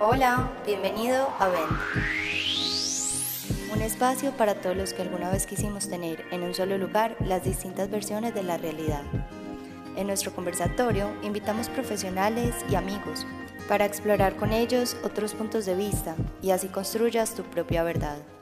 Hola, bienvenido a Vente, un espacio para todos los que alguna vez quisimos tener en un solo lugar las distintas versiones de la realidad. En nuestro conversatorio invitamos profesionales y amigos para explorar con ellos otros puntos de vista y así construyas tu propia verdad.